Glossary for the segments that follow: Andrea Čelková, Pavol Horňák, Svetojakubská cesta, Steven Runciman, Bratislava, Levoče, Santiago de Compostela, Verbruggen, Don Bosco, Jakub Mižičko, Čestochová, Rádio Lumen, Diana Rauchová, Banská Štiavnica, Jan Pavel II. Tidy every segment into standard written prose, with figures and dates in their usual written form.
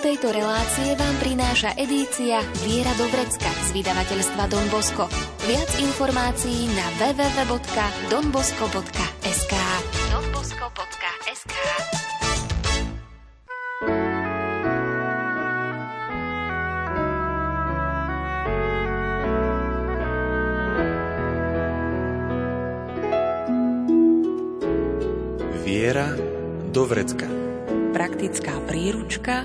tejto relácie vám prináša edícia Viera do vrecka z vydavateľstva Don Bosco. Viac informácií na www.donbosco.sk. Viera do vrecka. Praktická príručka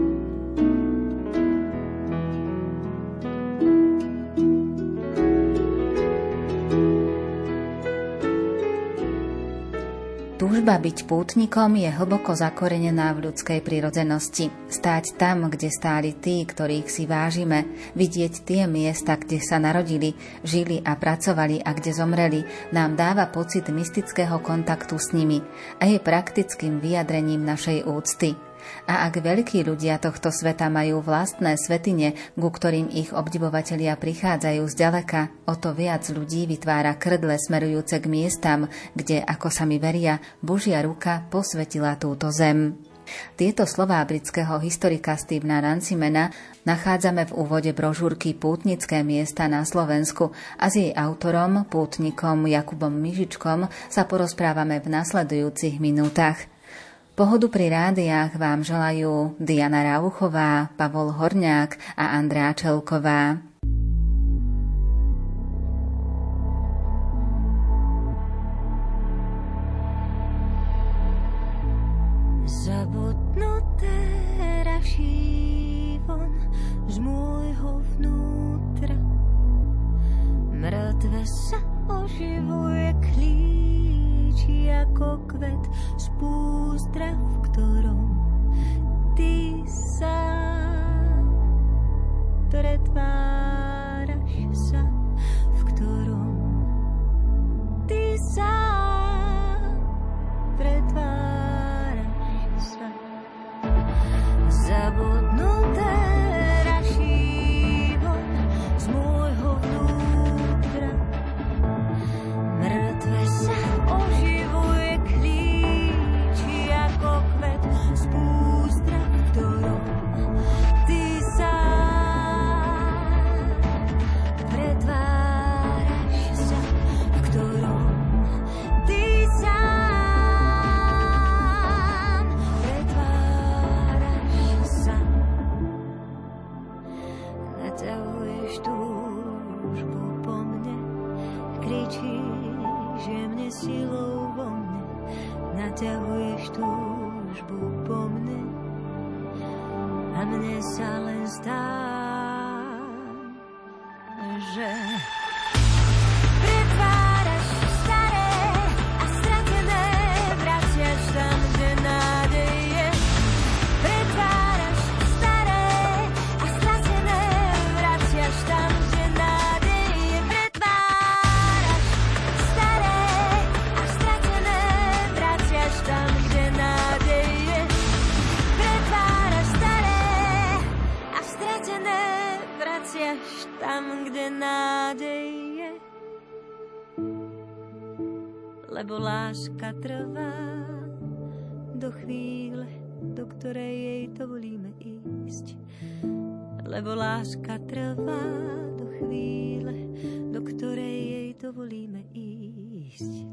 Túžba byť pútnikom je hlboko zakorenená v ľudskej prirodzenosti. Stáť tam, kde stáli tí, ktorých si vážime, vidieť tie miesta, kde sa narodili, žili a pracovali a kde zomreli, nám dáva pocit mystického kontaktu s nimi a je praktickým vyjadrením našej úcty. A ak veľkí ľudia tohto sveta majú vlastné svätyne, ku ktorým ich obdivovatelia prichádzajú zďaleka, o to viac ľudí vytvára krdle smerujúce k miestam, kde, ako sami veria, Božia ruka posvetila túto zem. Tieto slová britského historika Stevena Runcimana nachádzame v úvode brožúrky Pútnické miesta na Slovensku a s jej autorom, pútnikom Jakubom Mižičkom, sa porozprávame v nasledujúcich minútach. Pohodu pri rádiách vám želajú Diana Rauchová, Pavol Horňák a Andrea Čelková. Zabudnuté raší von z môjho vnútra, mŕtve sa oživuje klíč. Či ako kvet z púzdra, v ktorom ty sám pretváraš sa, v ktorom ty sám pretváraš sa. Zabudnuté raší von z môjho vnútra, mŕtve sa oživuje klíči ako kvet z púzdra, v ktorom ty sám pretváraš sa, v ktorom ty sám pretváraš sa. Natahuješ túžbu po mne, kričíš, že mne silou vo mne, naťahuješ túžbu po mne a mne sa len zdá, že pretváraš staré a stratené, vraciaš tam, kde nádej je. Pretváraš staré a stratené, vraciaš tam, kde nádej je. Tam, kde nádej je, lebo láska trvá do chvíle, do ktorej jej dovolíme ísť. Lebo láska trvá do chvíle, do ktorej jej dovolíme ísť.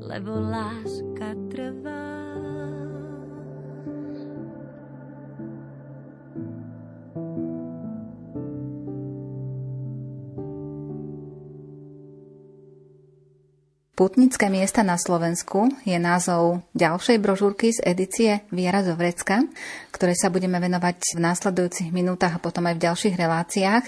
Lebo láska trvá. Pútnické miesta na Slovensku je názov ďalšej brožúrky z edície Viera do vrecka, ktoré sa budeme venovať v následujúcich minútach a potom aj v ďalších reláciách.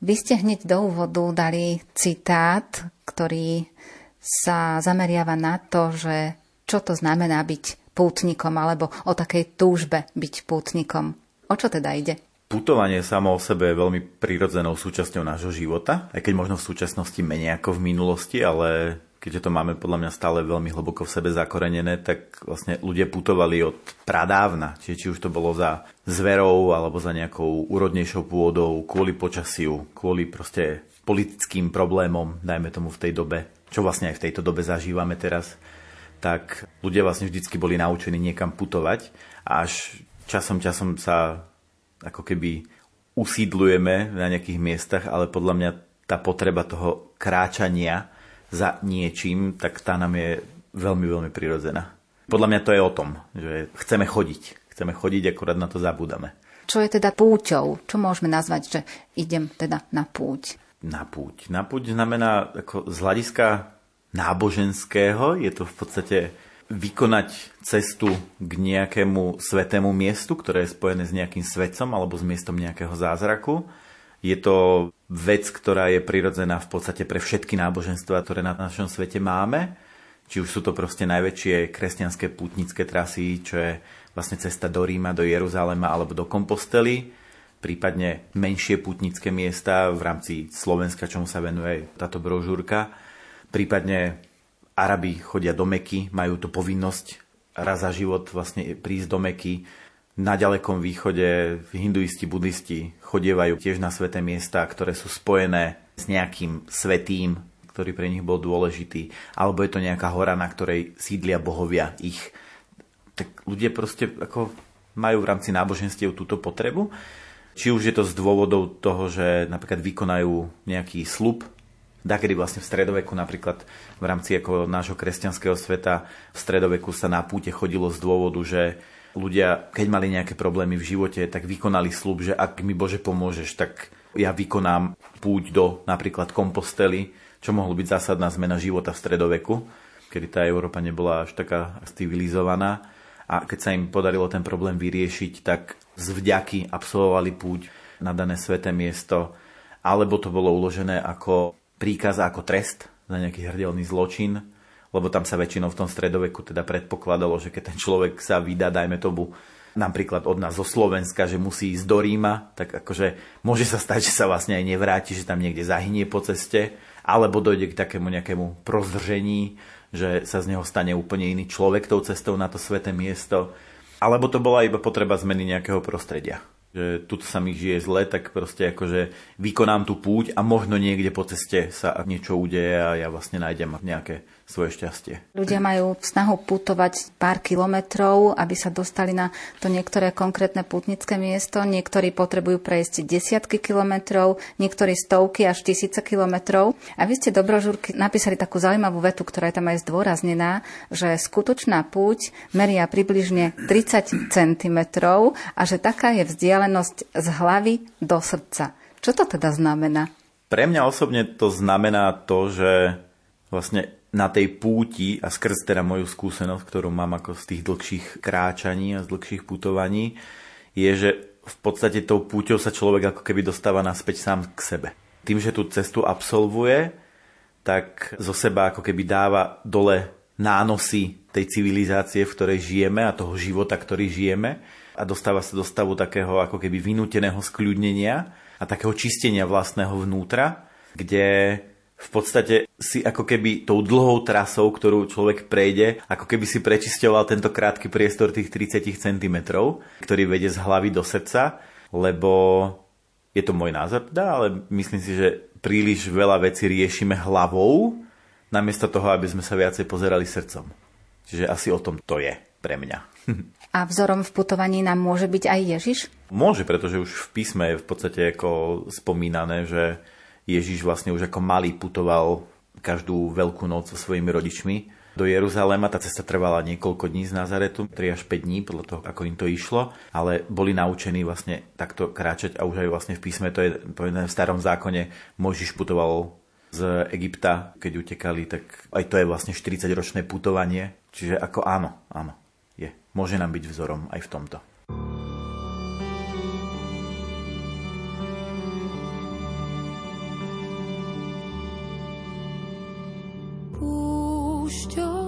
Vy ste hneď do úvodu dali citát, ktorý sa zameriava na to, že čo to znamená byť pútnikom alebo o takej túžbe byť pútnikom. O čo teda ide? Putovanie samo o sebe je veľmi prirodzenou súčasťou nášho života, aj keď možno v súčasnosti menej ako v minulosti, ale keďže to máme podľa mňa stále veľmi hlboko v sebe zakorenené, tak vlastne ľudia putovali od pradávna. Či už to bolo za zverou, alebo za nejakou úrodnejšou pôdou, kvôli počasiu, kvôli proste politickým problémom, dajme tomu v tej dobe, čo vlastne aj v tejto dobe zažívame teraz. tak ľudia vlastne vždycky boli naučení niekam putovať a až časom sa ako keby usídlujeme na nejakých miestach, ale podľa mňa tá potreba toho kráčania za niečím, tak tá nám je veľmi, veľmi prirodzená. Podľa mňa to je o tom, že chceme chodiť. Chceme chodiť, akurát na to zabúdame. Čo je teda púťou? Čo môžeme nazvať, že idem teda na púť? Na púť. Na púť znamená, ako z hľadiska náboženského, je to v podstate vykonať cestu k nejakému svätému miestu, ktoré je spojené s nejakým svetcom alebo s miestom nejakého zázraku. Je to vec, ktorá je prirodzená v podstate pre všetky náboženstvá, ktoré na našom svete máme. Či už sú to proste najväčšie kresťanské pútnické trasy, čo je vlastne cesta do Ríma, do Jeruzalema alebo do Kompostely, prípadne menšie pútnické miesta v rámci Slovenska, čomu sa venuje táto brožúrka. Prípadne Arabi chodia do Meky, majú tú povinnosť raz za život vlastne prísť do Meky. Na ďalekom východe hinduisti, buddhisti chodievajú tiež na sväté miesta, ktoré sú spojené s nejakým svätým, ktorý pre nich bol dôležitý, alebo je to nejaká hora, na ktorej sídlia bohovia ich. Tak ľudia proste ako majú v rámci náboženstiev túto potrebu. Či už je to z dôvodov toho, že napríklad vykonajú nejaký sľub, kedy vlastne v stredoveku napríklad v rámci ako nášho kresťanského sveta v stredoveku sa na púte chodilo z dôvodu, že ľudia, keď mali nejaké problémy v živote, tak vykonali sľub, že ak mi Bože pomôžeš, tak ja vykonám púť do napríklad Kompostely, čo mohlo byť zásadná zmena života v stredoveku, kedy tá Európa nebola až taká civilizovaná. A keď sa im podarilo ten problém vyriešiť, tak z vďaky absolvovali púť na dané sväté miesto, alebo to bolo uložené ako príkaz, ako trest za nejaký hrdelný zločin, lebo tam sa väčšinou v tom stredoveku teda predpokladalo, že keď ten človek sa vydá, dajme tomu, napríklad od nás zo Slovenska, že musí ísť do Ríma, tak akože môže sa stať, že sa vlastne aj nevráti, že tam niekde zahynie po ceste, alebo dojde k takému nejakému prozdržení, že sa z neho stane úplne iný človek tou cestou na to sväté miesto. Alebo to bola iba potreba zmeny nejakého prostredia. Že tu sa mi žije zle, tak proste akože vykonám tú púť a možno niekde po ceste sa niečo udeje a ja vlastne nájdem nejaké svoje šťastie. Ľudia majú snahu putovať pár kilometrov, aby sa dostali na to niektoré konkrétne pútnické miesto. Niektorí potrebujú prejsť desiatky kilometrov, niektorí stovky až tisíce kilometrov. A vy ste do brožúrky napísali takú zaujímavú vetu, ktorá je tam aj zdôraznená, že skutočná púť meria približne 30 cm a že taká je vzdialená z hlavy do srdca. Čo to teda znamená? Pre mňa osobne to znamená to, že vlastne na tej púti a skrz teda moju skúsenosť, ktorú mám ako z tých dlhších kráčaní a z dlhších putovaní, je, že v podstate tou púťou sa človek ako keby dostáva naspäť sám k sebe. Tým, že tú cestu absolvuje, tak zo seba ako keby dáva dole nánosy tej civilizácie, v ktorej žijeme a toho života, ktorý žijeme, a dostáva sa do stavu takého ako keby vynúteného skľudnenia a takého čistenia vlastného vnútra, kde v podstate si ako keby tou dlhou trasou, ktorú človek prejde, ako keby si prečisťoval tento krátky priestor tých 30 cm, ktorý vedie z hlavy do srdca, lebo je to môj názor teda, ale myslím si, že príliš veľa vecí riešime hlavou, namiesto toho, aby sme sa viacej pozerali srdcom. Čiže asi o tom to je pre mňa. A vzorom v putovaní nám môže byť aj Ježiš? Môže, pretože už v písme je v podstate ako spomínané, že Ježiš vlastne už ako malý putoval každú veľkú noc so svojimi rodičmi do Jeruzalema. Tá cesta trvala niekoľko dní z Nazaretu, 3 až 5 dní, podľa toho, ako im to išlo, ale boli naučení vlastne takto kráčať a už aj vlastne v písme, to je povedané v starom zákone, Mojžiš putoval z Egypta, keď utekali, tak aj to je vlastne 40-ročné putovanie. Čiže ako áno, je. Môže nám byť vzorom aj v tomto. Púšťou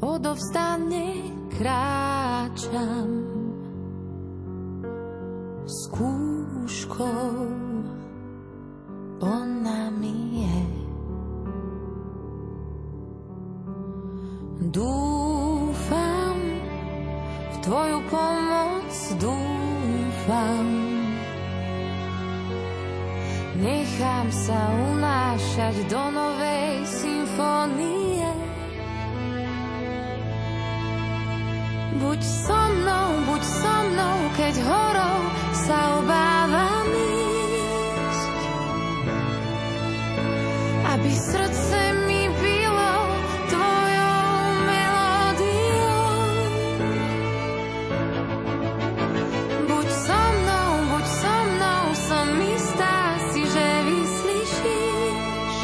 odovzdane kráčam, skúškou ona mi je. Dúfam v tvoju pomoc, dúfam. Nechám sa unášať do novej symfónie. buď so mnou, keď horou sa obávam ísť. Aby srdce mi bylo tvojou melódiou. Buď so mnou, som istá si, že vyslyšíš.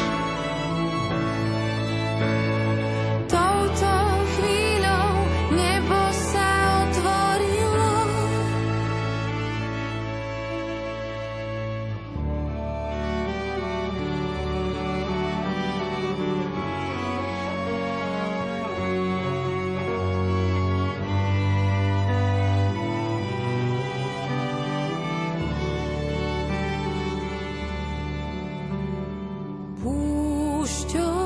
Touto chvíľou nebo sa otvorilo. Púšťou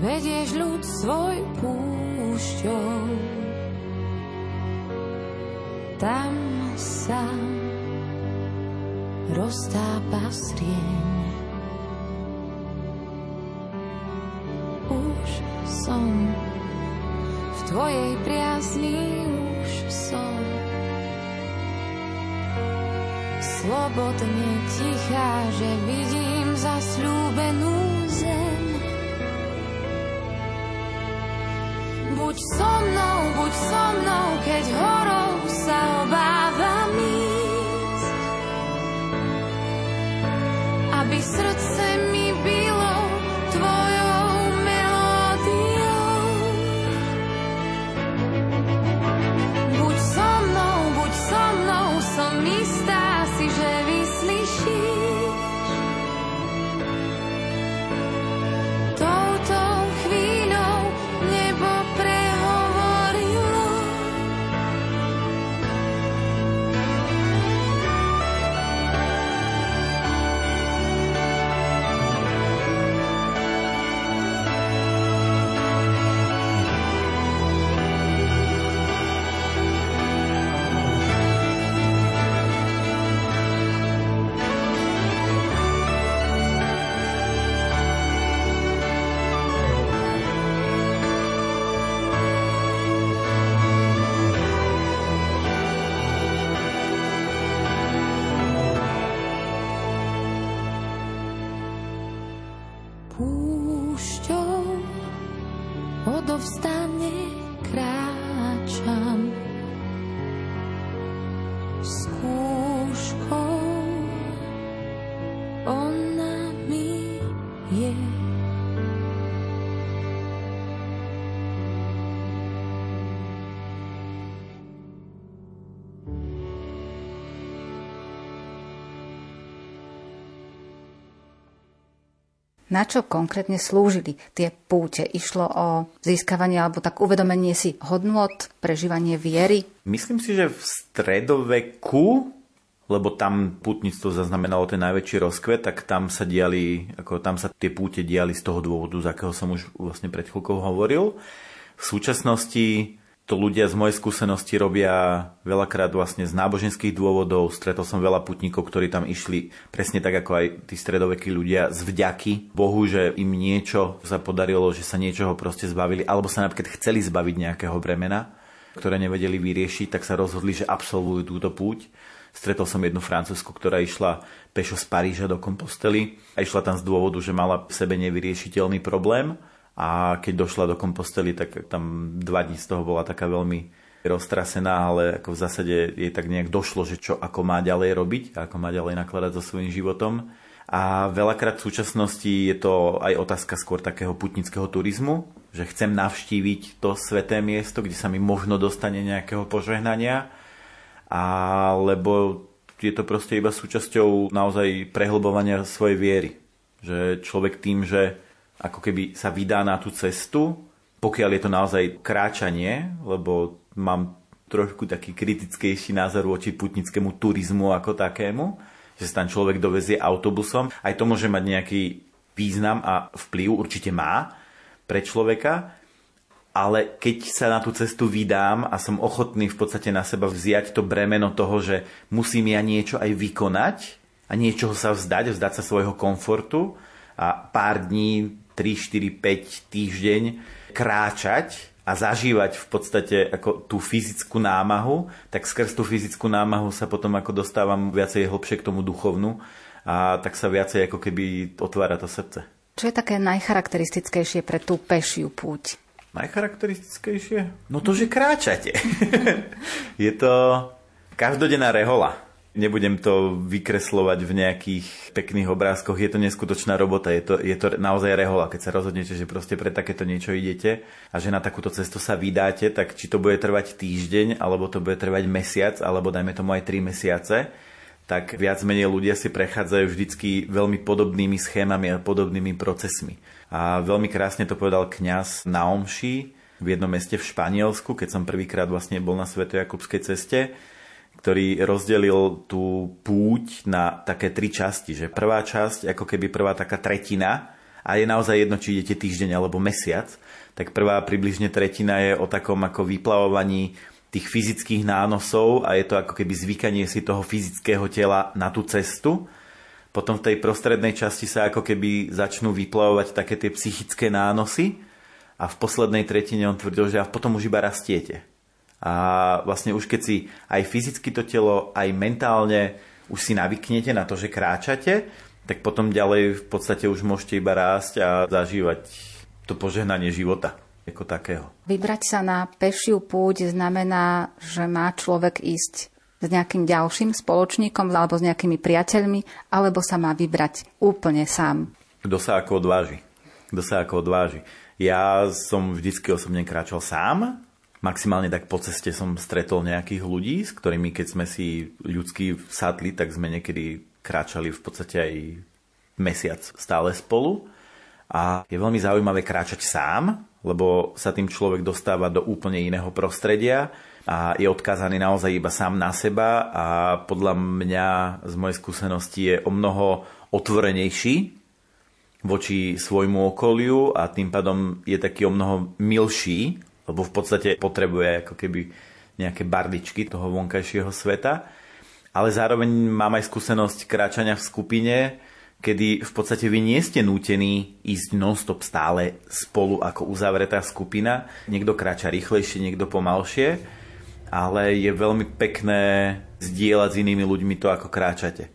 vedieš ľud svoj, púšťou. Tam sa roztápa strieň. Už som v tvojej priazni, už som slobodne tichá, že vidím zasľúbenú zem. Buď so mnou, keď horou sa obávam ísť. Aby srdce mi bylo tvojou melódiou. Buď so mnou, som istá si, že vyslyšíš. Odovzdane kráčam, skúškou ona mi je. Na čo konkrétne slúžili tie púte? Išlo o získavanie alebo tak uvedomenie si hodnôt, prežívanie viery? Myslím si, že v stredoveku, lebo tam pútnictvo zaznamenalo ten najväčší rozkvet, tak tam sa diali, ako tam sa tie púte diali z toho dôvodu, z akého som už vlastne pred chvíľkou hovoril. V súčasnosti to ľudia z mojej skúsenosti robia veľakrát vlastne z náboženských dôvodov. Stretol som veľa putníkov, ktorí tam išli presne tak, ako aj tí stredovekí ľudia, z vďaky Bohu, že im niečo sa podarilo, že sa niečoho proste zbavili, alebo sa napríklad chceli zbaviť nejakého bremena, ktoré nevedeli vyriešiť, tak sa rozhodli, že absolvujú túto púť. Stretol som jednu Francúzsku, ktorá išla pešo z Paríža do Compostely a išla tam z dôvodu, že mala v sebe nevyriešiteľný problém. A keď došla do Compostely, tak tam 2 dní z toho bola taká veľmi roztrasená, ale ako v zásade jej tak nejak došlo, že čo, ako má ďalej robiť, ako má ďalej nakladať so svojím životom. A veľakrát v súčasnosti je to aj otázka skôr takého putnického turizmu, že chcem navštíviť to sväté miesto, kde sa mi možno dostane nejakého požehnania, alebo je to proste iba súčasťou naozaj prehlbovania svojej viery. Že človek tým, že ako keby sa vydá na tú cestu, pokiaľ je to naozaj kráčanie, lebo mám trošku taký kritickejší názor voči putnickému turizmu ako takému, že sa tam človek dovezie autobusom. Aj to môže mať nejaký význam a vplyv, určite má pre človeka, ale keď sa na tú cestu vydám a som ochotný v podstate na seba vziať to bremeno toho, že musím ja niečo aj vykonať a niečoho sa vzdať sa svojho komfortu a pár dní, 3, 4, 5 týždeň kráčať a a zažívať v podstate ako tú fyzickú námahu, tak skrz tú fyzickú námahu sa potom ako dostávam viacej hlbšie k tomu duchovnú a tak sa viacej ako keby otvára to srdce. Čo je také najcharakteristickejšie pre tú pešiu púť? Najcharakteristickejšie? No to, že kráčate. Je to každodenná rehoľa. Nebudem to vykreslovať v nejakých pekných obrázkoch. Je to neskutočná robota. Je to naozaj rehoľa. Keď sa rozhodnete, že proste pre takéto niečo idete a že na takúto cestu sa vydáte, tak či to bude trvať týždeň, alebo to bude trvať mesiac, alebo dajme tomu aj 3 mesiace, tak viac menej ľudia si prechádzajú vždycky veľmi podobnými schémami a podobnými procesmi. A veľmi krásne to povedal kňaz na omši v jednom meste v Španielsku, keď som prvýkrát vlastne bol na Svetojakubskej ceste, ktorý rozdelil tú púť na také 3 časti. Že prvá časť, ako keby prvá taká tretina, a je naozaj jedno, či idete týždeň alebo mesiac, tak prvá približne tretina je o takom ako vyplavovaní tých fyzických nánosov a je to ako keby zvykanie si toho fyzického tela na tú cestu. Potom v tej prostrednej časti sa ako keby začnú vyplavovať také tie psychické nánosy a v poslednej tretine on tvrdil, že a potom už iba rastiete. A vlastne už keď si aj fyzicky to telo, aj mentálne už si navyknete na to, že kráčate, tak potom ďalej v podstate už môžete iba rásť a zažívať to požehnanie života ako takého. Vybrať sa na pešiu púť znamená, že má človek ísť s nejakým ďalším spoločníkom alebo s nejakými priateľmi, alebo sa má vybrať úplne sám. Kto sa ako odváži. Ja som vždycky osobne kráčal sám. Maximálne tak po ceste som stretol nejakých ľudí, s ktorými keď sme si ľudsky sadli, tak sme niekedy kráčali v podstate aj mesiac stále spolu. A je veľmi zaujímavé kráčať sám, lebo sa tým človek dostáva do úplne iného prostredia a je odkázaný naozaj iba sám na seba a podľa mňa z mojej skúsenosti je omnoho otvorenejší voči svojmu okoliu a tým pádom je taký omnoho milší, lebo v podstate potrebuje ako keby nejaké bardičky toho vonkajšieho sveta. Ale zároveň mám aj skúsenosť kráčania v skupine, kedy v podstate vy nie ste nútení ísť non-stop stále spolu ako uzavretá skupina. Niekto kráča rýchlejšie, niekto pomalšie, ale je veľmi pekné zdieľať s inými ľuďmi to, ako kráčate.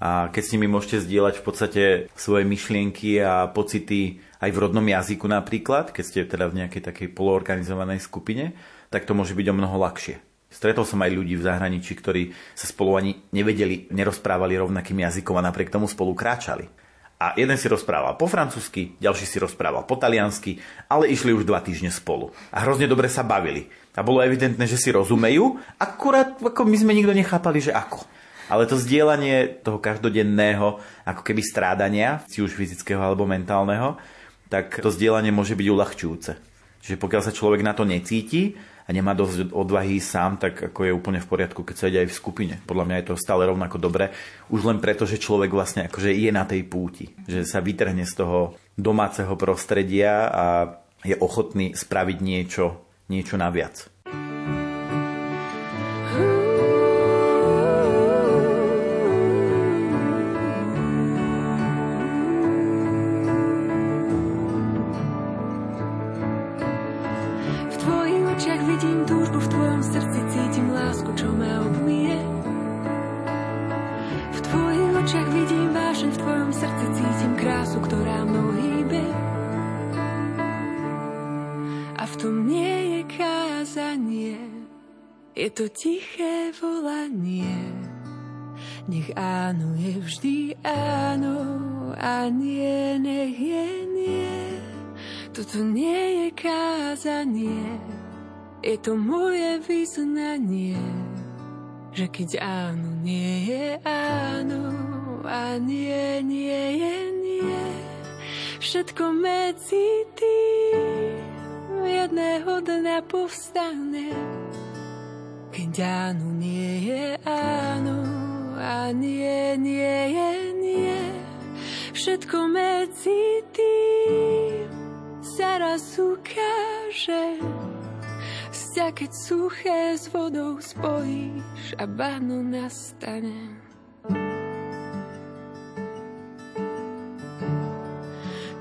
A keď s nimi môžete zdieľať v podstate svoje myšlienky a pocity aj v rodnom jazyku napríklad, keď ste teda v nejakej takej poloorganizovanej skupine, tak to môže byť o mnoho ľahšie. Stretol som aj ľudí v zahraničí, ktorí sa spolu ani nevedeli, nerozprávali rovnakým jazykom a napriek tomu spolu kráčali. A jeden si rozprával po francúzsky, ďalší si rozprával po taliansky, ale išli už 2 týždne spolu. A hrozne dobre sa bavili. A bolo evidentné, že si rozumejú, akurát ako my sme nikto nechápali, že ako. Ale to zdieľanie toho každodenného ako keby strádania, či už fyzického alebo mentálneho, tak to zdieľanie môže byť uľahčujúce. Čiže pokiaľ sa človek na to necíti a nemá dosť odvahy sám, tak ako je úplne v poriadku, keď sa ide aj v skupine. Podľa mňa je to stále rovnako dobré, už len preto, že človek vlastne akože je na tej púti, že sa vytrhne z toho domáceho prostredia a je ochotný spraviť niečo naviac. To tiché volanie, nech áno je vždy áno a nie nech je nie. Toto nie je kázanie, je to moje vyznanie, že keď áno nie je áno a nie nie je nie. Všetko medzi tým jedného dňa povstane. Keď áno nie je áno a nie nie je nie. Všetko medzi tým sa raz ukáže. Vzťah, keď suché s vodou spojíš a bahno nastane.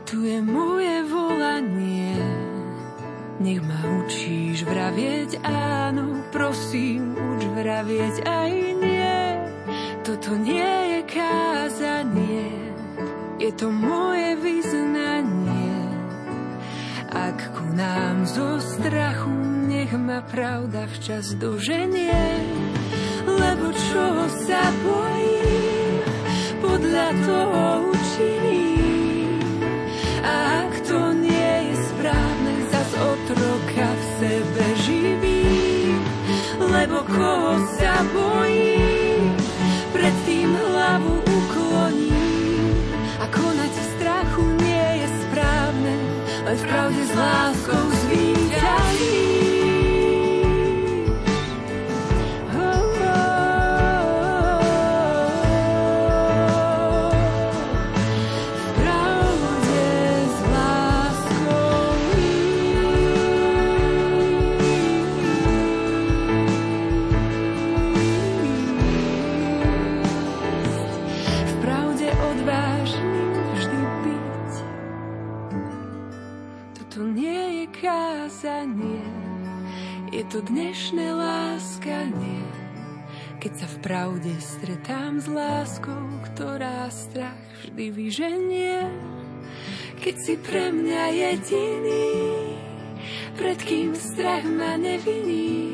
Tu je moje volanie, Nech ma učíš vravieť áno, prosím, uč vravieť aj nie. Toto nie je kázanie, je to moje vyznanie. Ak konám zo strachu, nech ma pravda včas doženie. Lebo čoho sa bojím, podľa toho učiním. A ak to nie je správne, zas otroka v sebe živím. Lebo koho sa bojím, pred tým hlavu ukloním. A konať v strachu nie je správne, len v pravde s láskou zvíťazí. To dnešné láskanie, keď sa v pravde stretám s láskou, ktorá strach vždy vyženie. Keď si pre mňa jediný, pred kým strach ma neviní,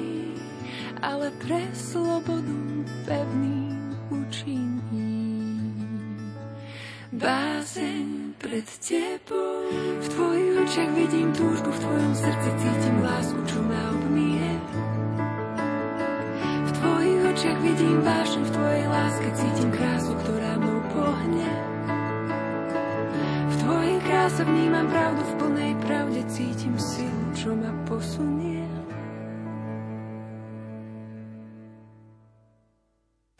ale pre slobodu pevným učiní. Bázeň pred tebou, v tvojich očiach vidím túžbu, v tvojom srdci cítim lásku, čo ma obmije. V tvojich očiach vidím vášeň, v tvojej láske cítim krásu, ktorá mnou pohne. V tvojich krásach vnímam pravdu, v plnej pravde cítim silu, čo ma posunie.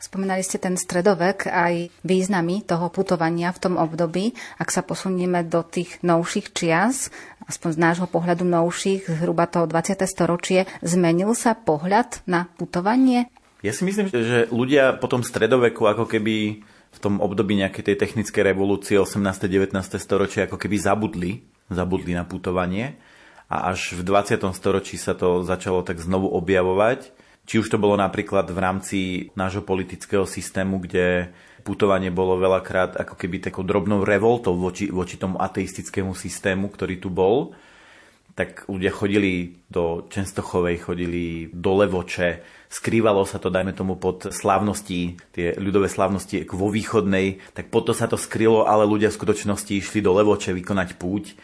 Spomínali ste ten stredovek aj významy toho putovania v tom období. Ak sa posunieme do tých novších čias, aspoň z nášho pohľadu novších, zhruba toho 20. storočie, zmenil sa pohľad na putovanie? Ja si myslím, že ľudia po tom stredoveku ako keby v tom období nejakej tej technickej revolúcie 18. 19. storočia ako keby zabudli na putovanie a až v 20. storočí sa to začalo tak znovu objavovať. Či už to bolo napríklad v rámci nášho politického systému, kde putovanie bolo veľakrát ako keby takou drobnou revoltou voči tomu ateistickému systému, ktorý tu bol, tak ľudia chodili do Čestochovej, chodili do Levoče, skrývalo sa to, dajme tomu, pod slávnosti, tie ľudové slávnosti vo východnej, tak potom sa to skrylo, ale ľudia v skutočnosti išli do Levoče vykonať púť.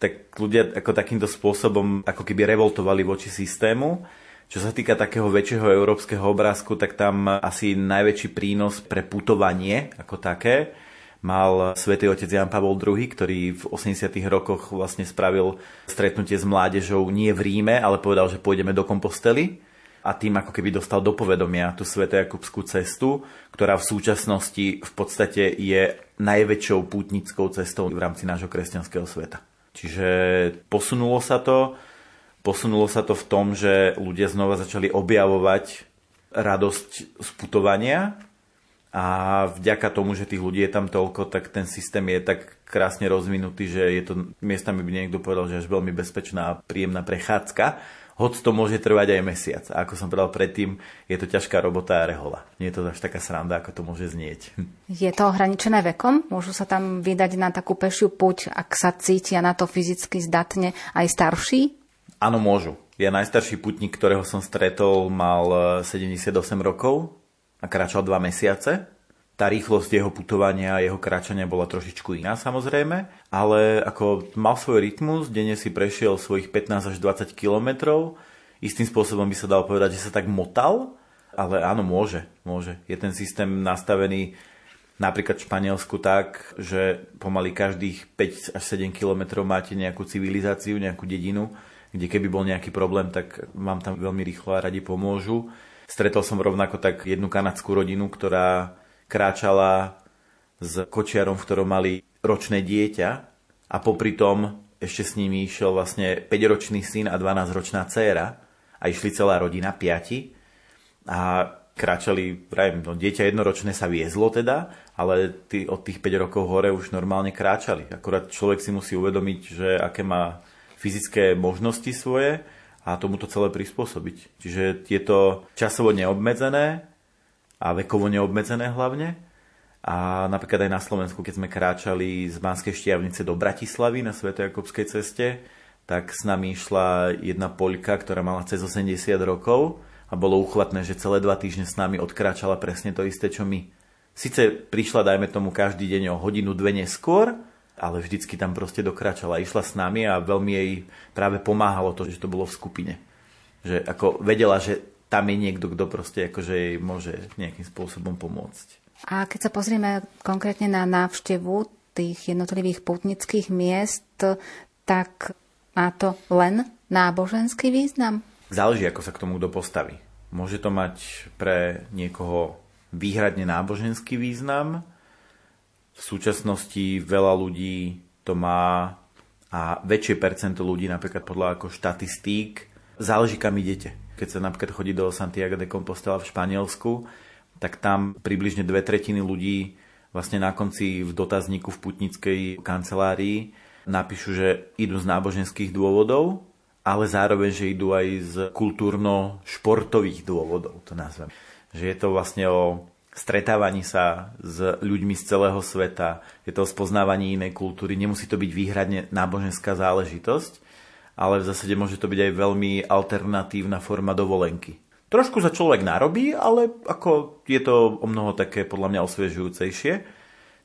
Tak ľudia ako takýmto spôsobom ako keby revoltovali voči systému. Čo sa týka takého väčšieho európskeho obrázku, tak tam asi najväčší prínos pre putovanie ako také mal svätý otec Jan Pavel II, ktorý v 80. rokoch vlastne spravil stretnutie s mládežou nie v Ríme, ale povedal, že pôjdeme do Compostely a tým ako keby dostal do povedomia tú Svetojakubskú cestu, ktorá v súčasnosti v podstate je najväčšou pútnickou cestou v rámci nášho kresťanského sveta. Čiže Posunulo sa to v tom, že ľudia znova začali objavovať radosť z putovania a vďaka tomu, že tých ľudí je tam toľko, tak ten systém je tak krásne rozvinutý, že je to miestami by niekto povedal, že až veľmi bezpečná a príjemná prechádzka, hoď to môže trvať aj mesiac. A ako som povedal predtým, je to ťažká robota a rehoľa. Nie je to až taká sranda, ako to môže znieť. Je to ohraničené vekom? Môžu sa tam vydať na takú pešiu púť, ak sa cítia na to fyzicky zdatne, aj starší? Áno, môžu. Ja najstarší putník, ktorého som stretol, mal 78 rokov a kráčal 2 mesiace. Tá rýchlosť jeho putovania a jeho kráčania bola trošičku iná, samozrejme, ale ako mal svoj rytmus, denne si prešiel svojich 15 až 20 kilometrov. Istým spôsobom by sa dalo povedať, že sa tak motal, ale áno, môže. Je ten systém nastavený napríklad v Španielsku tak, že pomaly každých 5 až 7 kilometrov máte nejakú civilizáciu, nejakú dedinu, kde keby bol nejaký problém, tak vám tam veľmi rýchlo a radi pomôžu. Stretol som rovnako tak jednu kanadskú rodinu, ktorá kráčala s kočiarom, v ktorom mali ročné dieťa a popri tom ešte s nimi išiel vlastne 5-ročný syn a 12-ročná dcéra a išli celá rodina, 5 a kráčali, dieťa jednoročné sa viezlo teda, ale od tých 5 rokov hore už normálne kráčali. Akurát človek si musí uvedomiť, že aké má fyzické možnosti svoje a tomu to celé prispôsobiť. Čiže je to časovo neobmedzené a vekovo neobmedzené hlavne. A napríklad aj na Slovensku, keď sme kráčali z Banskej Štiavnice do Bratislavy na Svetojakubskej ceste, tak s nami išla jedna Poľka, ktorá mala cez 80 rokov a bolo uchvatné, že celé 2 týždne s nami odkráčala presne to isté, čo my. Sice prišla, dajme tomu, každý deň o hodinu, dve neskôr, ale vždycky tam proste dokračala. Išla s nami a veľmi jej práve pomáhalo to, že to bolo v skupine. Že ako vedela, že tam je niekto, kto proste akože jej môže nejakým spôsobom pomôcť. A keď sa pozrieme konkrétne na návštevu tých jednotlivých pútnických miest, tak má to len náboženský význam? Záleží, ako sa k tomu kto postaví. Môže to mať pre niekoho výhradne náboženský význam. V súčasnosti veľa ľudí to má a väčšie percento ľudí, napríklad podľa ako štatistík, záleží, kam idete. Keď sa napríklad chodí do Santiago de Compostela v Španielsku, tak tam približne 2/3 ľudí vlastne na konci v dotazníku v putnickej kancelárii napíšu, že idú z náboženských dôvodov, ale zároveň, že idú aj z kultúrno-športových dôvodov, to nazvem. Že je to vlastne o stretávaní sa s ľuďmi z celého sveta, je to o spoznávaní inej kultúry, nemusí to byť výhradne náboženská záležitosť, ale v zásade môže to byť aj veľmi alternatívna forma dovolenky. Trošku sa človek narobí, ale ako je to o mnoho také podľa mňa osviežujúcejšie,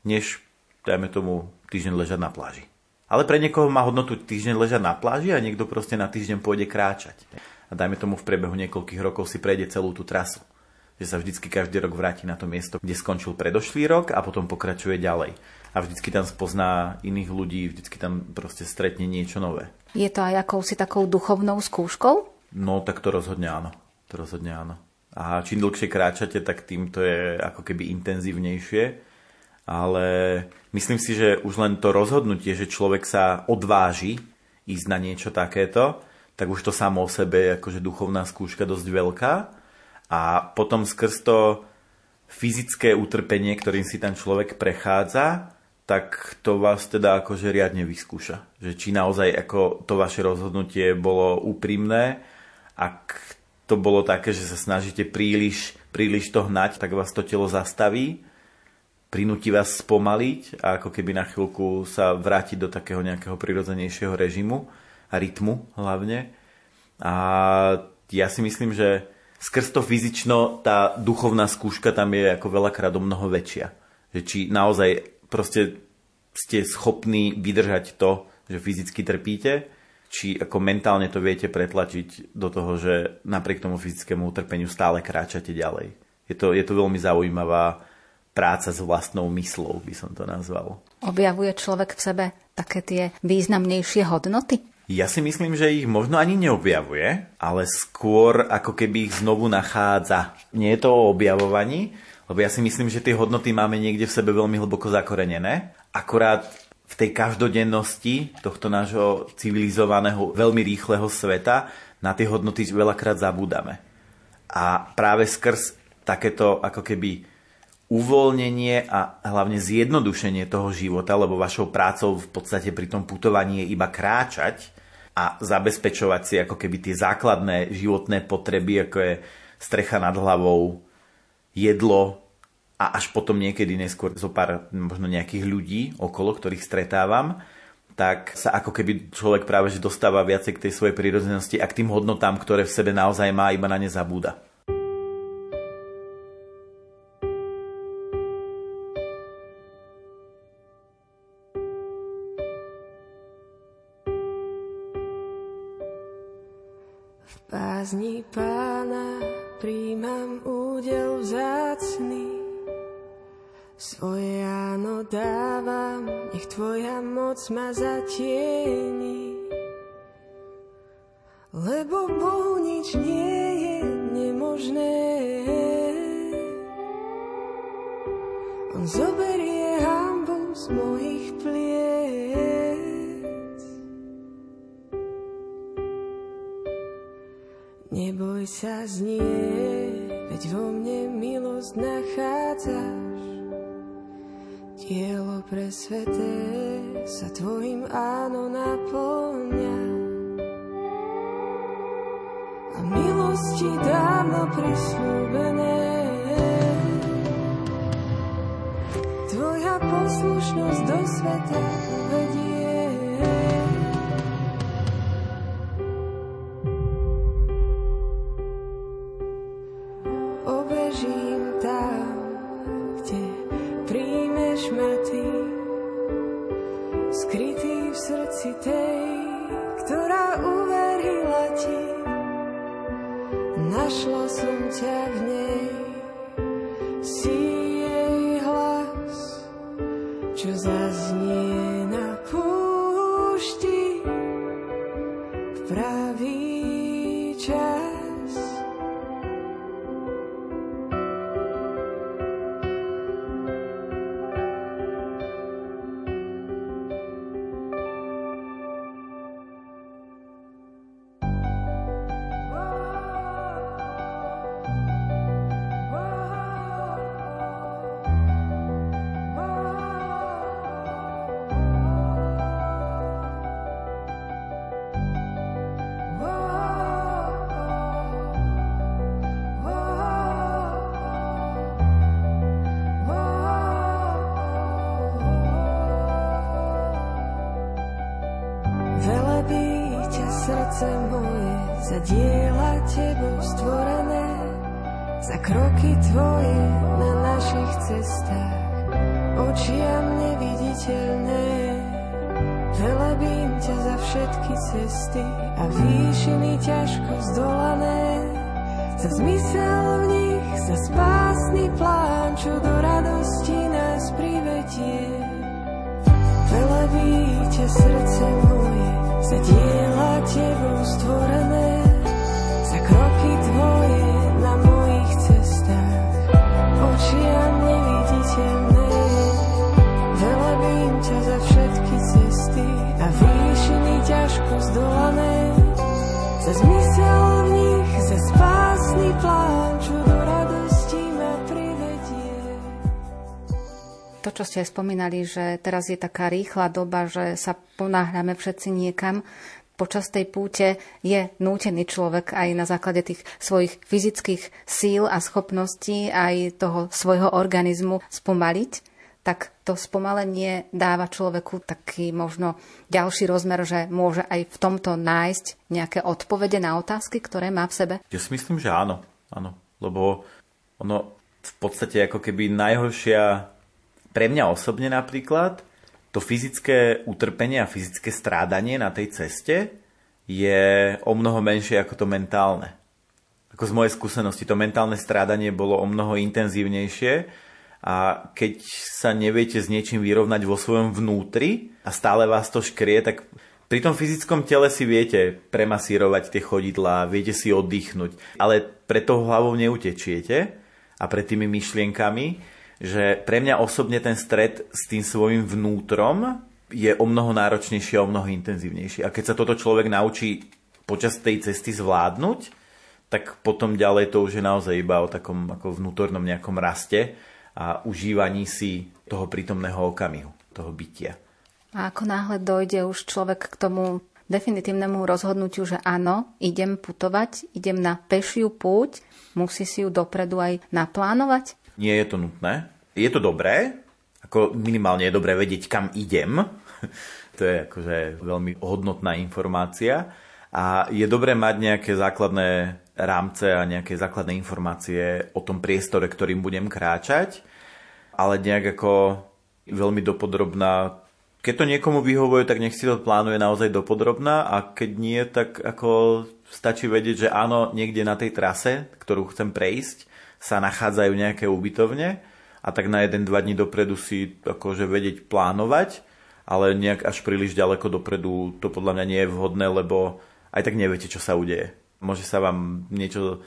než, dajme tomu, týždeň ležať na pláži. Ale pre niekoho má hodnotu týždeň ležať na pláži a niekto proste na týždeň pôjde kráčať. A dajme tomu v priebehu niekoľkých rokov si prejde celú tú trasu. Že sa vždycky každý rok vráti na to miesto, kde skončil predošlý rok a potom pokračuje ďalej. A vždycky tam spozná iných ľudí, vždycky tam proste stretne niečo nové. Je to aj akousi takou duchovnou skúškou? No, tak to rozhodne áno. A čím dlhšie kráčate, tak tým to je ako keby intenzívnejšie. Ale myslím si, že už len to rozhodnutie, že človek sa odváži ísť na niečo takéto, tak už to samo o sebe je akože duchovná skúška dosť veľká. A potom skrz to fyzické utrpenie, ktorým si tam človek prechádza, tak to vás teda akože riadne vyskúša. Že či naozaj ako to vaše rozhodnutie bolo úprimné, ak to bolo také, že sa snažíte príliš to hnať, tak vás to telo zastaví, prinúti vás spomaliť a ako keby na chvíľku sa vrátiť do takého nejakého prirodzenejšieho režimu a rytmu hlavne. A ja si myslím, že skrz to fyzično tá duchovná skúška tam je ako veľakrát o mnoho väčšia. Že či naozaj proste ste schopní vydržať to, že fyzicky trpíte, či ako mentálne to viete pretlačiť do toho, že napriek tomu fyzickému utrpeniu stále kráčate ďalej. Je to veľmi zaujímavá práca s vlastnou myslou, by som to nazval. Objavuje človek v sebe také tie významnejšie hodnoty? Ja si myslím, že ich možno ani neobjavuje, ale skôr ako keby ich znovu nachádza. Nie je to o objavovaní, lebo ja si myslím, že tie hodnoty máme niekde v sebe veľmi hlboko zakorenené, akorát v tej každodennosti tohto nášho civilizovaného, veľmi rýchleho sveta na tie hodnoty veľakrát zabúdame. A práve skrz takéto ako keby uvoľnenie a hlavne zjednodušenie toho života, lebo vašou prácou v podstate pri tom putovaní je iba kráčať a zabezpečovať si ako keby tie základné životné potreby, ako je strecha nad hlavou, jedlo, a až potom niekedy neskôr zo pár možno nejakých ľudí okolo, ktorých stretávam, tak sa ako keby človek práve že dostáva viacej k tej svojej prírodzenosti a k tým hodnotám, ktoré v sebe naozaj má, iba na ne zabúda. V bázni Pána príjmam údel vzácny, svoje áno dávam, nech Tvoja moc ma zatieni. Lebo Bohu nič nie je nemožné. On zoberie hanbu z mojich pliec. Neboj sa znieť, veď vo mne milosť nachádza. Dielo presveté sa Tvojim áno naplňa. ti dávno prislúbené. Tvoja poslušnosť do sveta vedie. Obežím tam, kde príjmeš ma ty, skrytý v srdci tej, ktorá uverila ti. Našla som ťa v nej, si jej hlas, čo zaznie na púšti v pravý čas. Čo ste aj spomínali, že teraz je taká rýchla doba, že sa ponáhľame všetci niekam. Počas tej púte je nútený človek aj na základe tých svojich fyzických síl a schopností aj toho svojho organizmu spomaliť. Tak to spomalenie dáva človeku taký možno ďalší rozmer, že môže aj v tomto nájsť nejaké odpovede na otázky, ktoré má v sebe. Ja si myslím, že áno. Áno, lebo ono v podstate ako keby najhoršia... Pre mňa osobne napríklad to fyzické utrpenie a fyzické strádanie na tej ceste je o mnoho menšie ako to mentálne. Ako z mojej skúsenosti, to mentálne strádanie bolo o mnoho intenzívnejšie a keď sa neviete s niečím vyrovnať vo svojom vnútri a stále vás to škrie, tak pri tom fyzickom tele si viete premasírovať tie chodidlá, viete si oddychnúť, ale pred tou hlavou neutečiete a pred tými myšlienkami, že pre mňa osobne ten stret s tým svojím vnútrom je o mnoho náročnejší a o mnoho intenzívnejší. A keď sa toto človek naučí počas tej cesty zvládnuť, tak potom ďalej to už je naozaj iba o takom ako vnútornom nejakom raste a užívaní si toho prítomného okamihu, toho bytia. A ako náhle dojde už človek k tomu definitívnemu rozhodnutiu, že áno, idem putovať, idem na pešiu púť, musí si ju dopredu aj naplánovať? Nie je to nutné. Je to dobré, ako minimálne je dobré vedieť, kam idem. To je akože veľmi hodnotná informácia. A je dobré mať nejaké základné rámce a nejaké základné informácie o tom priestore, ktorým budem kráčať. Ale nejak ako veľmi dopodrobná. Keď to niekomu vyhovuje, tak nech si to plánuje naozaj dopodrobná. A keď nie, tak ako stačí vedieť, že áno, niekde na tej trase, ktorú chcem prejsť, sa nachádzajú nejaké ubytovne a tak na 1-2 dní dopredu si akože vedieť plánovať, ale nejak až príliš ďaleko dopredu to podľa mňa nie je vhodné, lebo aj tak neviete, čo sa udeje. Môže sa vám niečo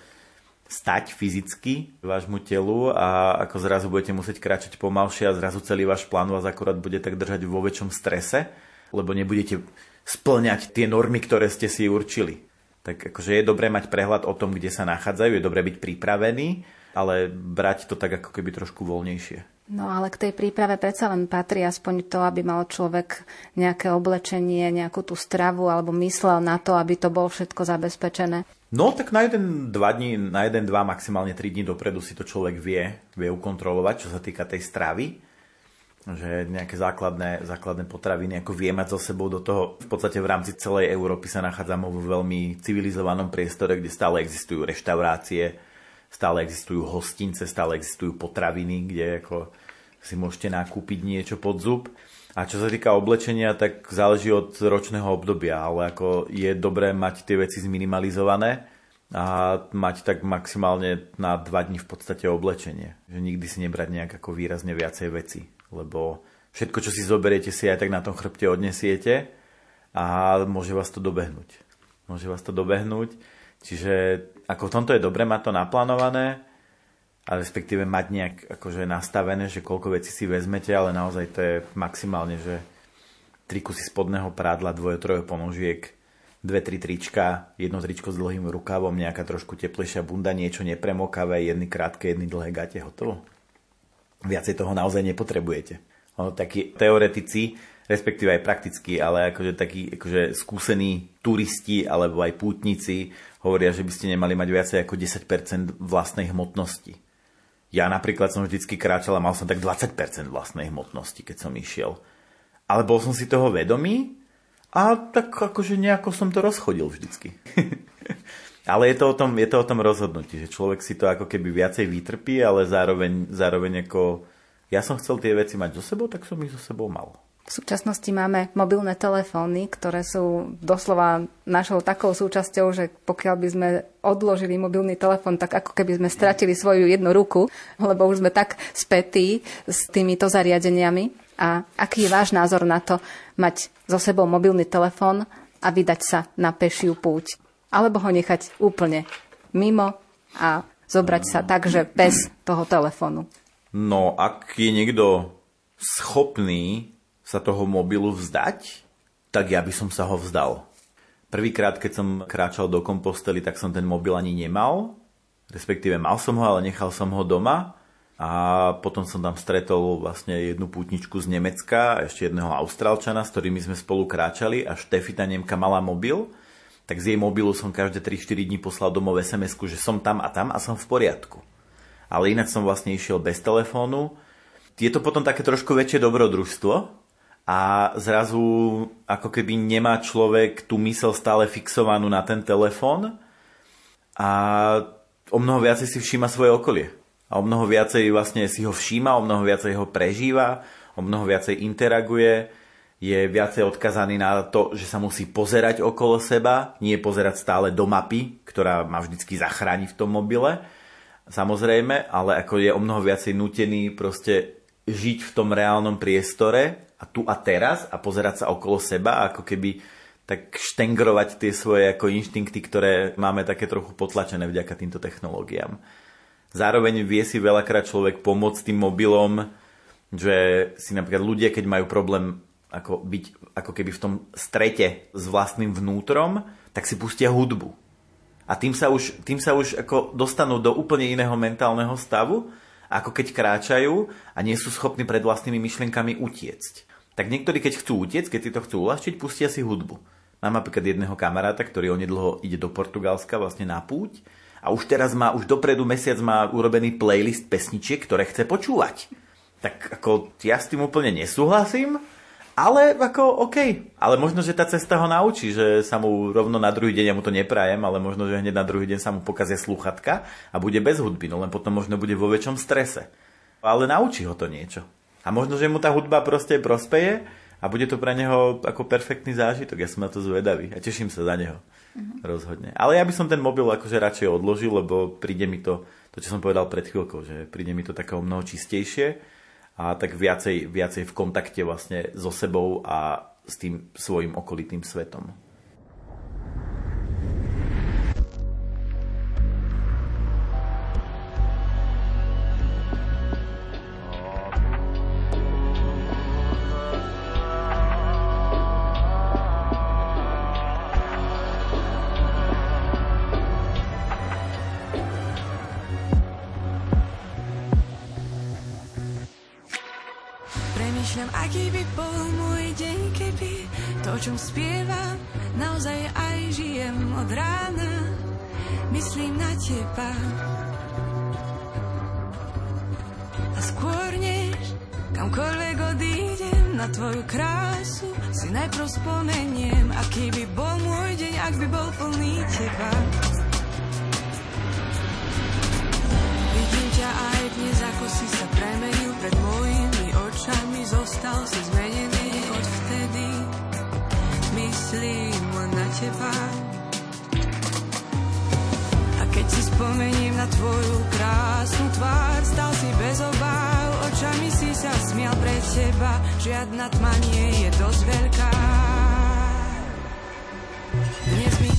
stať fyzicky vášmu telu a ako zrazu budete musieť kráčať pomalšie a zrazu celý váš plán vás akorát bude tak držať vo väčšom strese, lebo nebudete splňať tie normy, ktoré ste si určili. Tak akože je dobré mať prehľad o tom, kde sa nachádzajú, je dobré byť pripravený, ale brať to tak ako keby trošku voľnejšie. No ale k tej príprave predsa len patrí aspoň to, aby mal človek nejaké oblečenie, nejakú tú stravu alebo myslel na to, aby to bolo všetko zabezpečené. No tak na 1-2 dní, na 1-2 maximálne 3 dní dopredu si to človek vie ukontrolovať, čo sa týka tej stravy. Že nejaké základné potraviny, ako vie mať so sebou do toho. V podstate v rámci celej Európy sa nachádzame vo veľmi civilizovanom priestore, kde stále existujú reštaurácie, stále existujú hostince, stále existujú potraviny, kde ako si môžete nakúpiť niečo pod zub. A čo sa týka oblečenia, tak záleží od ročného obdobia, ale ako je dobré mať tie veci zminimalizované a mať tak maximálne na 2 dní v podstate oblečenie. Že nikdy si nebrať nejak ako výrazne viacej veci. Lebo všetko, čo si zoberiete, si aj tak na tom chrbte odnesiete a môže vás to dobehnúť. Čiže ako v tomto je dobre mať to naplánované a respektíve mať nejak akože nastavené, že koľko vecí si vezmete, ale naozaj to je maximálne, že 3 kusy spodného prádla, 2-3 ponožiek, 2-3 trička, jedno tričko s dlhým rukávom, nejaká trošku teplejšia bunda, niečo nepremokavé, jedny krátke, jedny dlhé gate, hotovo. Viacej toho naozaj nepotrebujete. Ono takí teoretici, respektíve aj prakticky, ale akože takí akože skúsení turisti alebo aj pútnici hovoria, že by ste nemali mať viacej ako 10% vlastnej hmotnosti. Ja napríklad som vždycky kráčal a mal som tak 20% vlastnej hmotnosti, keď som išiel. Ale bol som si toho vedomý a tak akože nejako som to rozchodil vždycky. Ale je to o tom rozhodnutí, že človek si to ako keby viacej vytrpí, ale zároveň ako ja som chcel tie veci mať so sebou, tak som ich so sebou mal. V súčasnosti máme mobilné telefóny, ktoré sú doslova našou takou súčasťou, že pokiaľ by sme odložili mobilný telefón, tak ako keby sme stratili svoju jednu ruku, lebo už sme tak spätí s týmito zariadeniami. A aký je váš názor na to mať so sebou mobilný telefón a vydať sa na pešiu púť? Alebo ho nechať úplne mimo a zobrať sa tak, že bez toho telefónu. No, ak je niekto schopný sa toho mobilu vzdať, tak ja by som sa ho vzdal. Prvýkrát, keď som kráčal do Compostely, tak som ten mobil ani nemal. Respektíve mal som ho, ale nechal som ho doma. A potom som tam stretol vlastne jednu pútničku z Nemecka a ešte jedného Austrálčana, s ktorými sme spolu kráčali a Štefi, tá Nemka, mala mobil. Tak z jej mobilu som každé 3-4 dní poslal domov SMS-ku, že som tam a som v poriadku. Ale inak som vlastne išiel bez telefónu. Je to potom také trošku väčšie dobrodružstvo a zrazu ako keby nemá človek tú myseľ stále fixovanú na ten telefón a o mnoho viacej si všíma svoje okolie. A o mnoho viacej vlastne si ho všíma, o mnoho viacej ho prežíva, o mnoho viacej interaguje. Je viacej odkazaný na to, že sa musí pozerať okolo seba, nie pozerať stále do mapy, ktorá ma vždycky zachráni v tom mobile, samozrejme, ale ako je o mnoho viacej nútený proste žiť v tom reálnom priestore a tu a teraz a pozerať sa okolo seba, ako keby tak štengrovať tie svoje ako inštinkty, ktoré máme také trochu potlačené vďaka týmto technológiám. Zároveň vie si veľakrát človek pomôcť tým mobilom, že si napríklad ľudia, keď majú problém ako byť ako keby v tom strete s vlastným vnútrom, tak si pustia hudbu. A tým sa už ako dostanú do úplne iného mentálneho stavu, ako keď kráčajú a nie sú schopní pred vlastnými myšlienkami utiecť. Tak niektorí, keď chcú utiecť, keď si to chcú uľahčiť, pustia si hudbu. Mám napríklad jedného kamaráta, ktorý onedlho ide do Portugalska vlastne na púť a už teraz má, už dopredu mesiac má urobený playlist pesničiek, ktoré chce počúvať. Tak ako ja s tým úplne nesúhlasím, ale ako OK, ale možno, že tá cesta ho naučí, že sa mu rovno na druhý deň, ja mu to neprajem, ale možno, že hneď na druhý deň sa mu pokazia slúchatka a bude bez hudby, no len potom možno bude vo väčšom strese. Ale naučí ho to niečo. A možno, že mu tá hudba proste prospeje a bude to pre neho ako perfektný zážitok. Ja som na to zvedavý a teším sa za neho. Rozhodne. Ale ja by som ten mobil akože radšej odložil, lebo príde mi to čo som povedal pred chvíľkou, že príde mi to také o mnoho čistejšie a tak viacej v kontakte vlastne so sebou a s tým svojim okolitým svetom. Aký by bol môj deň, keby to, o čom spievam, naozaj aj žijem od rána. Myslím na teba. A skôr než kamkoľvek odídem, na tvoju krásu si najprv spomeniem. Aký by bol môj deň, ak by bol plný teba. Vidím ťa aj dnes, ako si sa premenil pred mojimi očami. Zostal si zmenený od vtedy. Myslím na teba. Keď si spomením na tvoju krásnu tvár, stal si bez obáv, očami si sa smial. Pre teba žiadna tma nie je dosť veľká. Dnes mi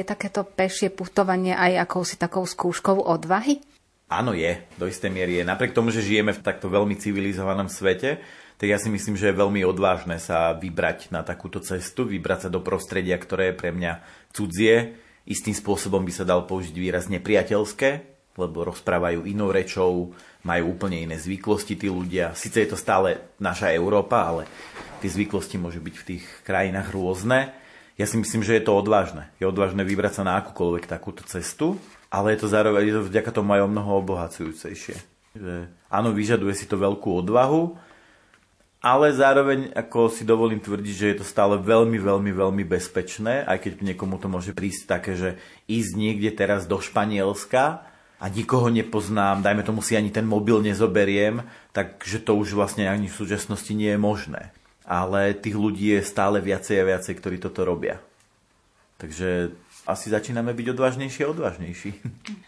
takéto pešie putovanie aj akousi takou skúškou odvahy? Áno, je. Do istej miery je. Napriek tomu, že žijeme v takto veľmi civilizovanom svete, tak ja si myslím, že je veľmi odvážne sa vybrať na takúto cestu, vybrať sa do prostredia, ktoré je pre mňa cudzie. Istým spôsobom by sa dal použiť výraz nepriateľské, lebo rozprávajú inou rečou, majú úplne iné zvyklosti tí ľudia. Sice je to stále naša Európa, ale tie zvyklosti môžu byť v tých krajinách rôzne. Ja si myslím, že je to odvážne. Je odvážne vybrať sa na akúkoľvek takúto cestu, ale je to zároveň je to vďaka tomu aj o mnoho obohacujúcejšie. Že, áno, vyžaduje si to veľkú odvahu, ale zároveň, ako si dovolím tvrdiť, že je to stále veľmi, veľmi, veľmi bezpečné, aj keď niekomu to môže prísť také, že ísť niekde teraz do Španielska a nikoho nepoznám, dajme tomu si ani ten mobil nezoberiem, takže to už vlastne ani v súčasnosti nie je možné. Ale tých ľudí je stále viacej a viacej, ktorí toto robia. Takže asi začíname byť odvážnejší a odvážnejší.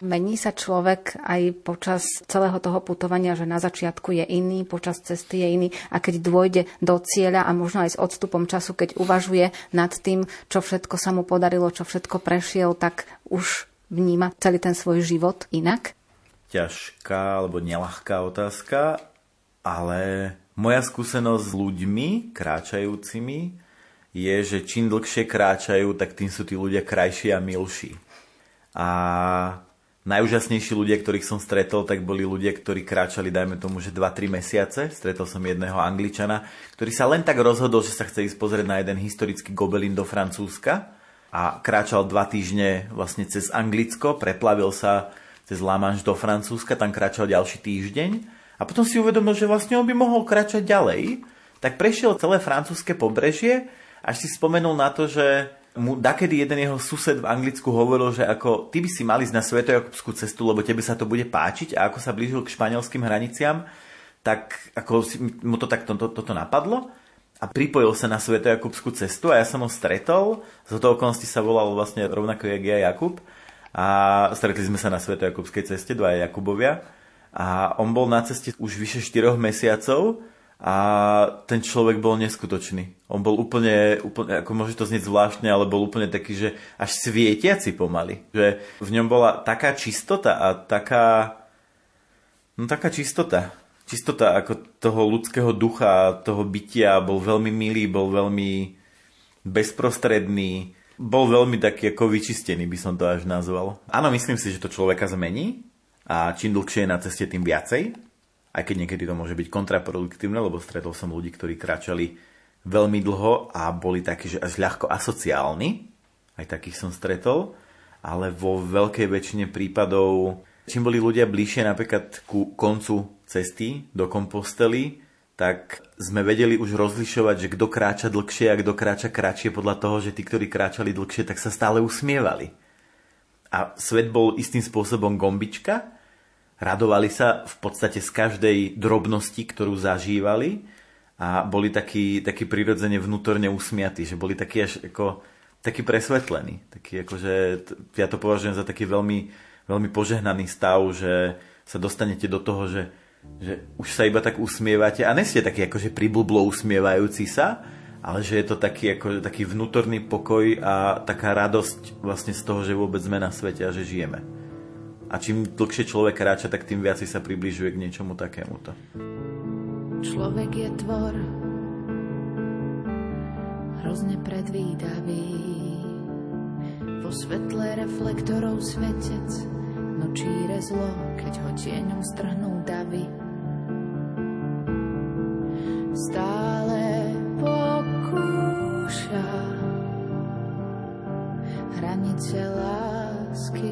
Mení sa človek aj počas celého toho putovania, že na začiatku je iný, počas cesty je iný a keď dôjde do cieľa a možno aj s odstupom času, keď uvažuje nad tým, čo všetko sa mu podarilo, čo všetko prešiel, tak už vníma celý ten svoj život inak? Ťažká alebo neľahká otázka, ale... Moja skúsenosť s ľuďmi, kráčajúcimi, je, že čím dlhšie kráčajú, tak tým sú tí ľudia krajší a milší. A najúžasnejší ľudia, ktorých som stretol, tak boli ľudia, ktorí kráčali, dajme tomu, že 2-3 mesiace. Stretol som jedného Angličana, ktorý sa len tak rozhodol, že sa chce ísť pozrieť na jeden historický gobelín do Francúzska. a kráčal 2 týždne vlastne cez Anglicko, preplavil sa cez La Manche do Francúzska, tam kráčal ďalší týždeň a potom si uvedomil, že vlastne on by mohol kráčať ďalej, tak prešiel celé francúzske pobrežie, až si spomenul na to, že mu dakedy jeden jeho sused v Anglicku hovoril, že ako ty by si mal ísť na Svetojakubskú cestu, lebo tebe sa to bude páčiť, a ako sa blížil k španielským hraniciam, tak ako mu to tak toto napadlo a pripojil sa na Svetojakubskú cestu a ja som ho stretol. Z toho okolnosti sa volal vlastne rovnako jak ja Jakub a stretli sme sa na Svetojakubskej ceste, 2 Jakubovia, a on bol na ceste už vyše 4 mesiacov a ten človek bol neskutočný. On bol úplne, ako môže to znieť zvláštne, ale bol úplne taký, že až svietiaci pomaly. Že v ňom bola taká čistota a taká čistota. Čistota ako toho ľudského ducha, toho bytia. Bol veľmi milý, bol veľmi bezprostredný. Bol veľmi taký ako vyčistený, by som to až nazval. Áno, myslím si, že to človeka zmení a čím dlhšie je na ceste, tým viacej. Aj keď niekedy to môže byť kontraproduktívne, lebo stretol som ľudí, ktorí kráčali veľmi dlho a boli takí, že až ľahko asociálni. Aj takých som stretol. Ale vo veľkej väčšine prípadov, čím boli ľudia bližšie napríklad ku koncu cesty do Compostely, tak sme vedeli už rozlišovať, že kto kráča dlhšie a kto kráča kratšie podľa toho, že tí, ktorí kráčali dlhšie, tak sa stále usmievali. A svet bol istým spôsobom gombička. Radovali sa v podstate z každej drobnosti, ktorú zažívali, a boli takí prirodzene vnútorne usmiatí, že boli takí až ako takí presvetlení. Taký akože, ja to považujem za taký veľmi, veľmi požehnaný stav, že sa dostanete do toho, že už sa iba tak usmievate a neste taký akože priblblo usmievajúci sa, ale že je to taký, ako, taký vnútorný pokoj a taká radosť vlastne z toho, že vôbec sme na svete a že žijeme. A čím dlhšie človek kráča, tak tým viac sa približuje k niečomu takémuto. Človek je tvor hrozne predvídavý, vo svetle reflektorov svetec nočí rezlo, keď ho tieňom strhnú davy. Stále pokúša hranice lásky,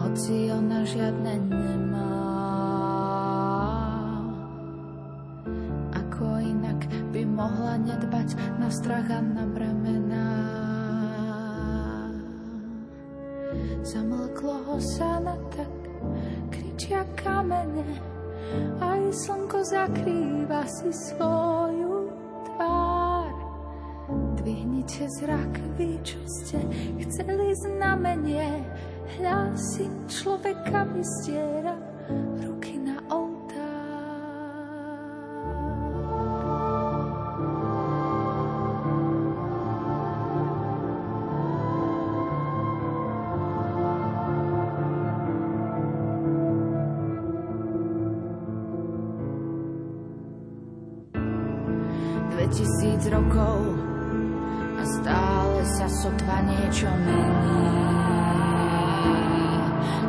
hoci ona žiadne nemá. Ako inak by mohla nedbať na strach a na bremená. Zamlklo ho sana tak, kričia kamene, aj slnko zakrýva si svoju tvár. Dvihnite zrak, vy čo ste chceli znamenie, hľa si človeka vystiera ruky na oltár. 2000 rokov a stále sa sotva niečo mení.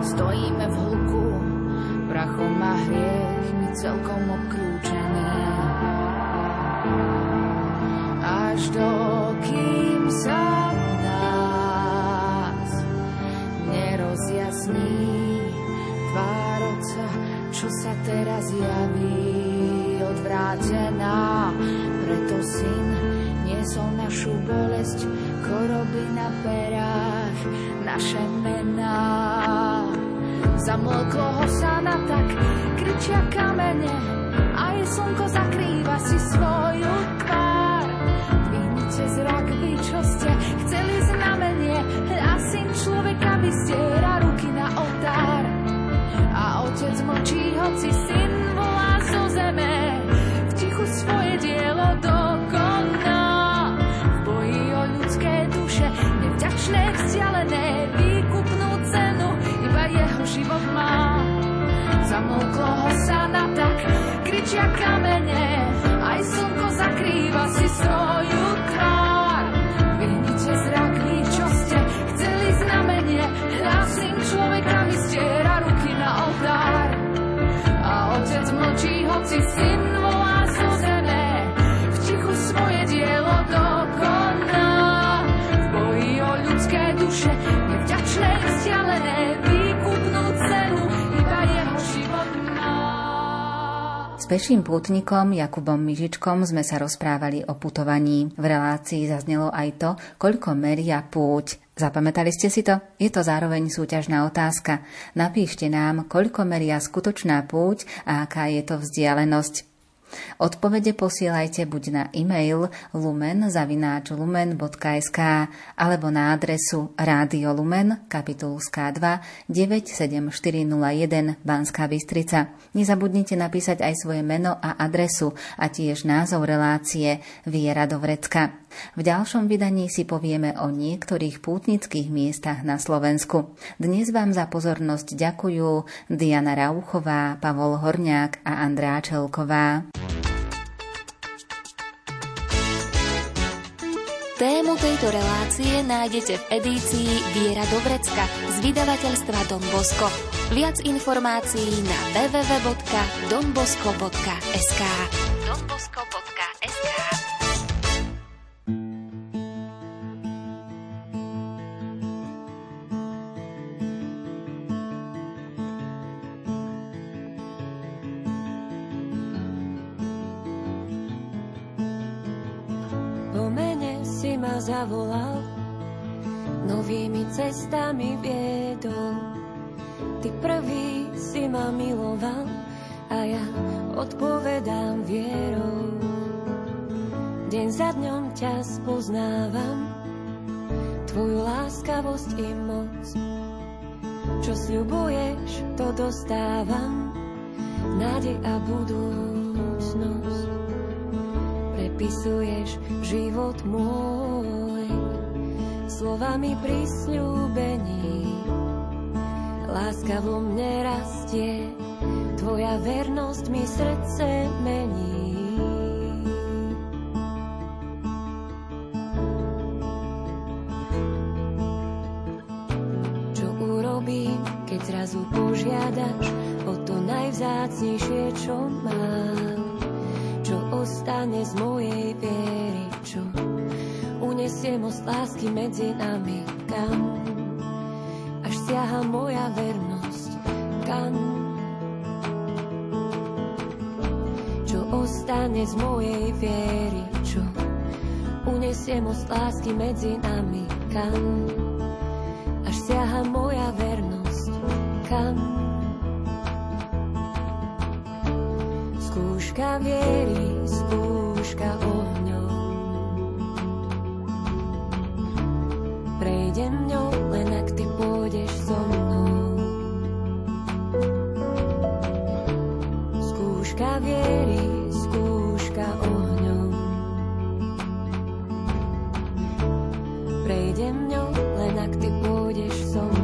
Stojíme v hluku, prachom a hriechmi celkom obklúčené. Až dokým sa v nás nerozjasní tvár Otca, čo sa teraz javí odvrátená. Preto Syn niesol našu bolesť, choroby na perách, naše mená. Zamlklo ho sana tak, kričia kamene, aj slnko zakrýva si svoju tvár. Dvihnite zrak, vy čo ste chceli znamenie, hľa Syn človeka vystiera ruky na oltár. A Otec mlčí, hoci Syn volá zo zeme, v tichu svoje dielo dokoná. V boji o ľudské duše, nevďačné, vzdialené, výkupnú cenu jeho život má. Zamlklo ho sana tak, kričia kamene, aj slnko zakrýva si svoju tvár. Vyhnite zrak, vy čo ste chceli znamenie, hľa Syn človeka vystiera ruky na oltár. A Otec mlčí, hoci Syn volá zo zeme, v tichu svoje dielo dokoná. V boji o S peším pútnikom Jakubom Mižičkom sme sa rozprávali o putovaní. V relácii zaznelo aj to, koľko meria púť. Zapamätali ste si to? Je to zároveň súťažná otázka. Napíšte nám, koľko meria skutočná púť a aká je to vzdialenosť. Odpovede posielajte buď na e-mail lumen@lumen.sk alebo na adresu Rádio Lumen, Kapitulská 2, 97401 Banská Bystrica. Nezabudnite napísať aj svoje meno a adresu a tiež názov relácie Viera do vrecka. V ďalšom vydaní si povieme o niektorých pútnických miestach na Slovensku. Dnes vám za pozornosť ďakujú Diana Rauchová, Pavol Horňák a Andrea Čelková. Tému tejto relácie nájdete v edícii Viera do vrecka z vydavateľstva Don Bosco. Viac informácií na www.donbosco.sk. Zavolal, novými cestami viedol. Ty prvý si ma miloval a ja odpovedám vierou. Deň za dňom ťa spoznávam, tvoju láskavosť i moc. Čo sľubuješ, to dostávam, nádej a budúcnosť. Prepisuješ život môj slovami prisľúbení. Láska vo mne rastie, tvoja vernosť mi srdce mení. Čo urobím, keď zrazu požiadaš o to najvzácnejšie, čo mám? Čo ostane z mojej viery, čo unesie most lásky medzi nami, kam až siaha moja vernosť, kam čo ostane z mojej viery, čo unesie most lásky medzi nami, kam až siaha moja vernosť, kam. Skúška viery, skúška ohňom. Prejdem ňou, len ak ty pôjdeš so mnou. Skúška viery, skúška ohňom. Prejdem ňou, len ak ty pôjdeš so mnou.